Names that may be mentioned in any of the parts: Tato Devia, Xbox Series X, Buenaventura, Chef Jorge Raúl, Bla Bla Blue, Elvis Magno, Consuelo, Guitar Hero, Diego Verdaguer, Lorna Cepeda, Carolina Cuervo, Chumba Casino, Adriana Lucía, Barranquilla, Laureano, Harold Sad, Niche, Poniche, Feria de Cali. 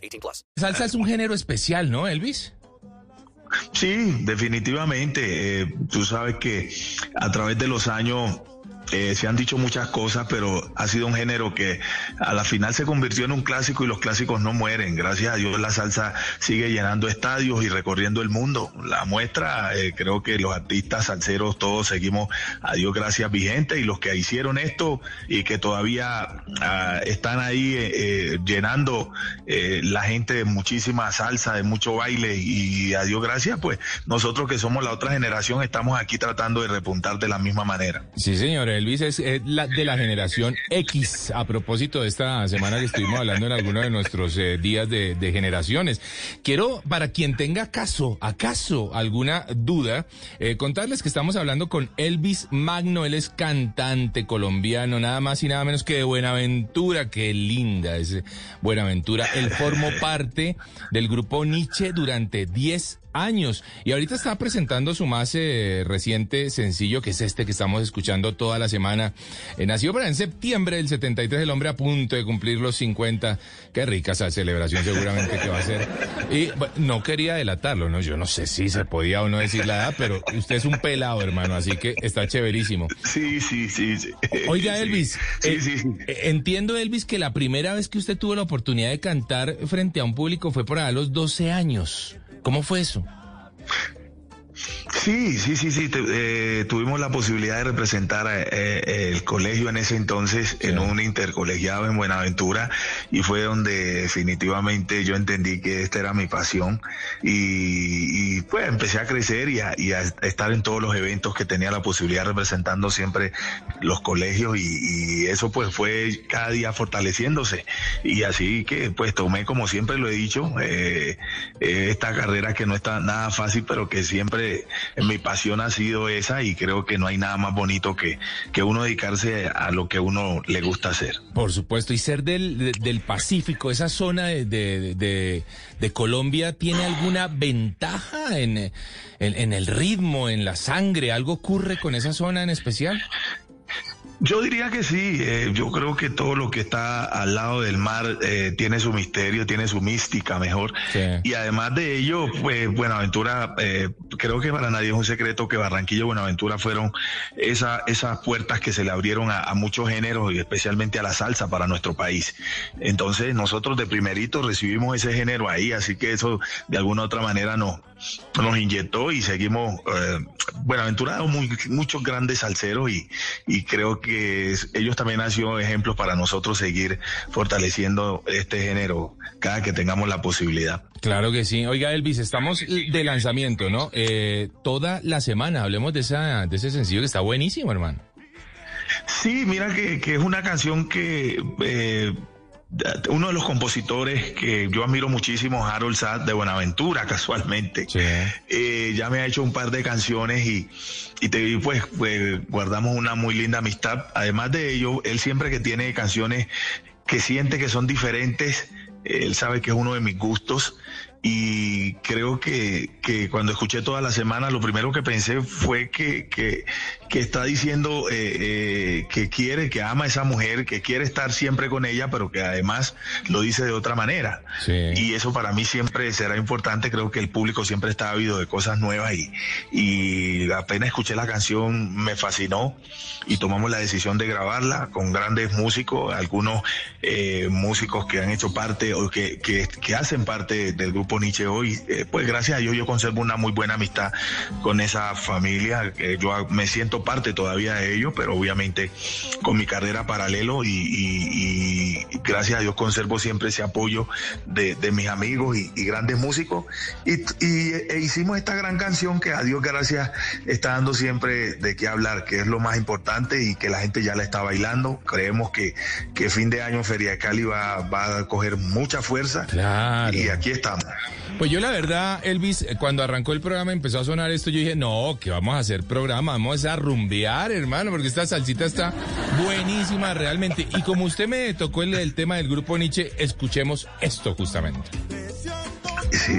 18+. Salsa es un género especial, ¿no, Elvis? Sí, definitivamente. Tú sabes que a través de los años se han dicho muchas cosas, pero ha sido un género que a la final se convirtió en un clásico y los clásicos no mueren. Gracias a Dios la salsa sigue llenando estadios y recorriendo el mundo. La muestra, creo que los artistas salseros todos seguimos, a Dios gracias, vigente, y los que hicieron esto y que todavía están ahí llenando la gente de muchísima salsa, de mucho baile, y a Dios gracias, pues nosotros que somos la otra generación estamos aquí tratando de repuntar de la misma manera. Sí, señores. Elvis es de la generación X, a propósito de esta semana que estuvimos hablando en alguno de nuestros días de generaciones. Quiero, para quien tenga acaso alguna duda, contarles que estamos hablando con Elvis Magno. Él es cantante colombiano, nada más y nada menos que de Buenaventura. Qué linda es Buenaventura. Él formó parte del grupo Niche durante 10 años y ahorita está presentando su más reciente sencillo, que es este que estamos escuchando toda la semana. Nació en septiembre del 73, el hombre a punto de cumplir los 50. Qué rica esa celebración seguramente que va a ser. Y bueno, no quería delatarlo, ¿no? Yo no sé si se podía o no decir la edad, pero usted es un pelado, hermano, así que está chéverísimo. Sí. Oiga, Elvis, sí. Entiendo, Elvis, que la primera vez que usted tuvo la oportunidad de cantar frente a un público fue por allá a los 12 años. ¿Cómo fue eso? Sí. Tuvimos la posibilidad de representar el colegio en ese entonces, sí, en un intercolegiado en Buenaventura, y fue donde definitivamente yo entendí que esta era mi pasión y pues empecé a crecer y a estar en todos los eventos que tenía la posibilidad, representando siempre los colegios y eso pues fue cada día fortaleciéndose, y así que pues tomé, como siempre lo he dicho, esta carrera que no está nada fácil, pero que siempre mi pasión ha sido esa, y creo que no hay nada más bonito que uno dedicarse a lo que uno le gusta hacer. Por supuesto, y ser del Pacífico, esa zona de Colombia, ¿tiene alguna ventaja en el ritmo, en la sangre? ¿Algo ocurre con esa zona en especial? Yo diría que sí, yo creo que todo lo que está al lado del mar tiene su misterio, tiene su mística, mejor, sí. Y además de ello, pues Buenaventura, creo que para nadie es un secreto que Barranquilla y Buenaventura fueron esas puertas que se le abrieron a muchos géneros, y especialmente a la salsa para nuestro país. Entonces nosotros de primerito recibimos ese género ahí, así que eso de alguna u otra manera nos inyectó y seguimos. Buenaventura ha dado muchos grandes salseros y creo que ellos también han sido ejemplos para nosotros seguir fortaleciendo este género cada que tengamos la posibilidad. Claro que sí. Oiga, Elvis, estamos de lanzamiento, ¿no? Toda la semana hablemos de ese sencillo que está buenísimo, hermano. Sí, mira que es una canción que... uno de los compositores que yo admiro muchísimo, Harold Sad, de Buenaventura, casualmente, sí, ya me ha hecho un par de canciones y pues guardamos una muy linda amistad. Además de ello, él siempre que tiene canciones que siente que son diferentes, él sabe que es uno de mis gustos, y creo que cuando escuché Toda la Semana, lo primero que pensé fue que está diciendo que ama a esa mujer, que quiere estar siempre con ella, pero que además lo dice de otra manera, sí. Y eso para mí siempre será importante. Creo que el público siempre está ávido de cosas nuevas y apenas escuché la canción me fascinó y tomamos la decisión de grabarla con grandes músicos, algunos músicos que han hecho parte o que hacen parte del grupo Poniche hoy, pues gracias a Dios yo conservo una muy buena amistad con esa familia, yo me siento parte todavía de ellos, pero obviamente con mi carrera paralelo y gracias a Dios conservo siempre ese apoyo de mis amigos y grandes músicos e hicimos esta gran canción que a Dios gracias está dando siempre de qué hablar, que es lo más importante y que la gente ya la está bailando. Creemos que fin de año Feria de Cali va a coger mucha fuerza. Claro. Y aquí estamos. Pues yo la verdad, Elvis, cuando arrancó el programa empezó a sonar esto, yo dije, no, que vamos a hacer programa, vamos a rumbear, hermano, porque esta salsita está buenísima realmente. Y como usted me tocó el tema del grupo Niche, escuchemos esto justamente. Sí.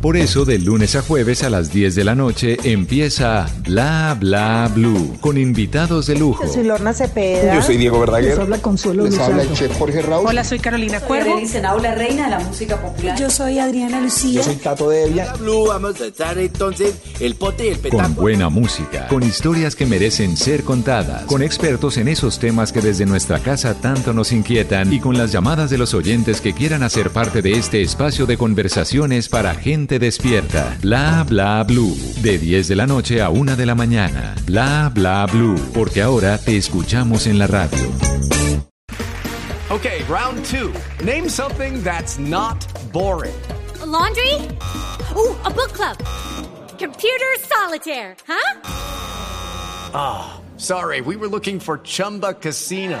Por eso, de lunes a jueves a las 10 de la noche empieza Bla Bla Blue, con invitados de lujo. Yo soy Lorna Cepeda. Yo soy Diego Verdaguer. Les habla Consuelo. Les habla el Chef Jorge Raúl. Hola, soy Carolina Cuervo. Le dicen aula reina de la música popular. Yo soy Adriana Lucía. Yo soy Tato Devia. Bla Blue, vamos a estar entonces el pote y el petaco. Con buena música, con historias que merecen ser contadas, con expertos en esos temas que desde nuestra casa tanto nos inquietan y con las llamadas de los oyentes que quieran hacer parte de este espacio de conversaciones para gente despierta. Bla Bla Blue, de 10 de la noche a 1 de la mañana. Bla Bla Blue, porque ahora te escuchamos en la radio. Okay, round 2. Name something that's not boring. A laundry? Ooh, a book club. Computer solitaire, huh? Ah, sorry, we were looking for Chumba Casino.